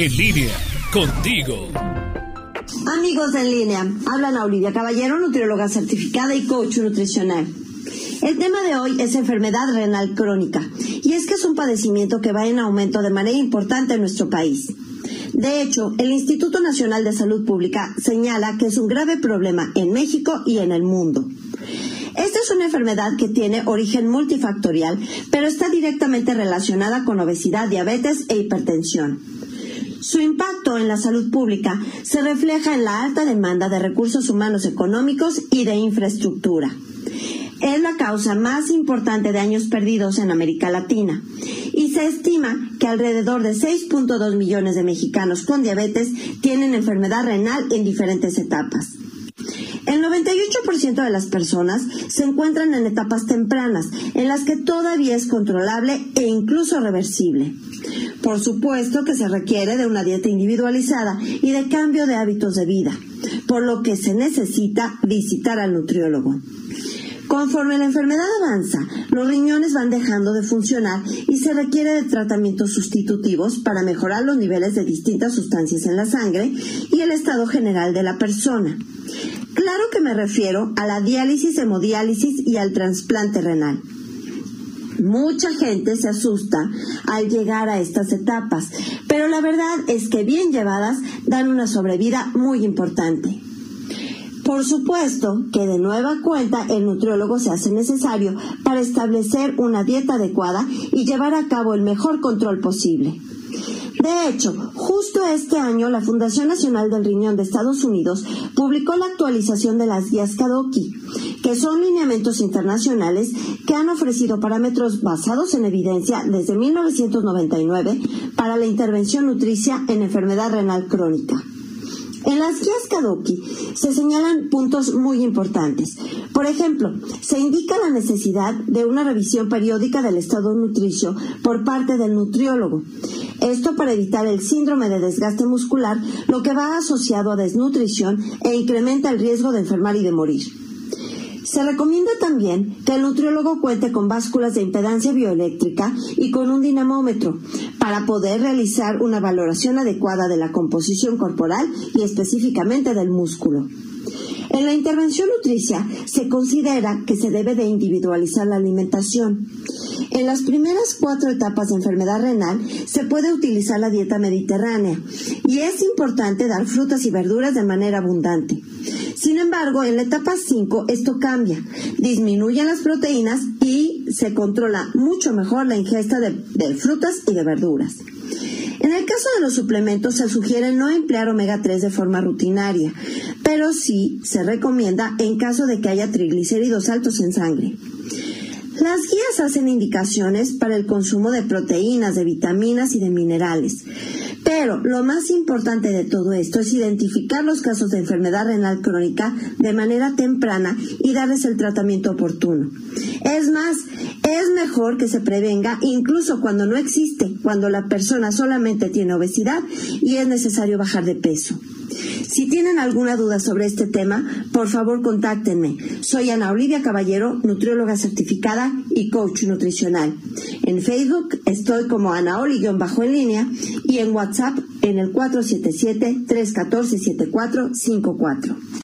En línea, contigo. Amigos de En Línea, habla Ana Olivia Caballero, nutrióloga certificada y coach nutricional. El tema de hoy es enfermedad renal crónica, y es que es un padecimiento que va en aumento de manera importante en nuestro país. De hecho, el Instituto Nacional de Salud Pública señala que es un grave problema en México y en el mundo. Esta es una enfermedad que tiene origen multifactorial, pero está directamente relacionada con obesidad, diabetes e hipertensión. Su impacto en la salud pública se refleja en la alta demanda de recursos humanos, económicos y de infraestructura. Es la causa más importante de años perdidos en América Latina y se estima que alrededor de 6.2 millones de mexicanos con diabetes tienen enfermedad renal en diferentes etapas. El 98% de las personas se encuentran en etapas tempranas, en las que todavía es controlable e incluso reversible. Por supuesto que se requiere de una dieta individualizada y de cambio de hábitos de vida, por lo que se necesita visitar al nutriólogo. Conforme la enfermedad avanza, los riñones van dejando de funcionar y se requiere de tratamientos sustitutivos para mejorar los niveles de distintas sustancias en la sangre y el estado general de la persona. Claro que me refiero a la diálisis, hemodiálisis y al trasplante renal. Mucha gente se asusta al llegar a estas etapas, pero la verdad es que bien llevadas dan una sobrevida muy importante. Por supuesto que de nueva cuenta el nutriólogo se hace necesario para establecer una dieta adecuada y llevar a cabo el mejor control posible. De hecho, justo este año la Fundación Nacional del Riñón de Estados Unidos publicó la actualización de las guías KDOQI, que son lineamientos internacionales que han ofrecido parámetros basados en evidencia desde 1999 para la intervención nutricia en enfermedad renal crónica. En las guías KDOQI se señalan puntos muy importantes. Por ejemplo, se indica la necesidad de una revisión periódica del estado nutricio por parte del nutriólogo. Esto para evitar el síndrome de desgaste muscular, lo que va asociado a desnutrición e incrementa el riesgo de enfermar y de morir. Se recomienda también que el nutriólogo cuente con básculas de impedancia bioeléctrica y con un dinamómetro para poder realizar una valoración adecuada de la composición corporal y específicamente del músculo. En la intervención nutricia se considera que se debe de individualizar la alimentación. En las primeras 4 etapas de enfermedad renal se puede utilizar la dieta mediterránea y es importante dar frutas y verduras de manera abundante. Sin embargo, en la etapa 5 esto cambia, disminuyen las proteínas y se controla mucho mejor la ingesta de frutas y de verduras. En el caso de los suplementos se sugiere no emplear omega 3 de forma rutinaria, pero sí se recomienda en caso de que haya triglicéridos altos en sangre. Las guías hacen indicaciones para el consumo de proteínas, de vitaminas y de minerales. Pero lo más importante de todo esto es identificar los casos de enfermedad renal crónica de manera temprana y darles el tratamiento oportuno. Es más, es mejor que se prevenga incluso cuando no existe, cuando la persona solamente tiene obesidad y es necesario bajar de peso. Si tienen alguna duda sobre este tema, por favor contáctenme. Soy Ana Olivia Caballero, nutrióloga certificada y coach nutricional. En Facebook estoy como anaoli_enlinea y en WhatsApp en el 477-314-7454.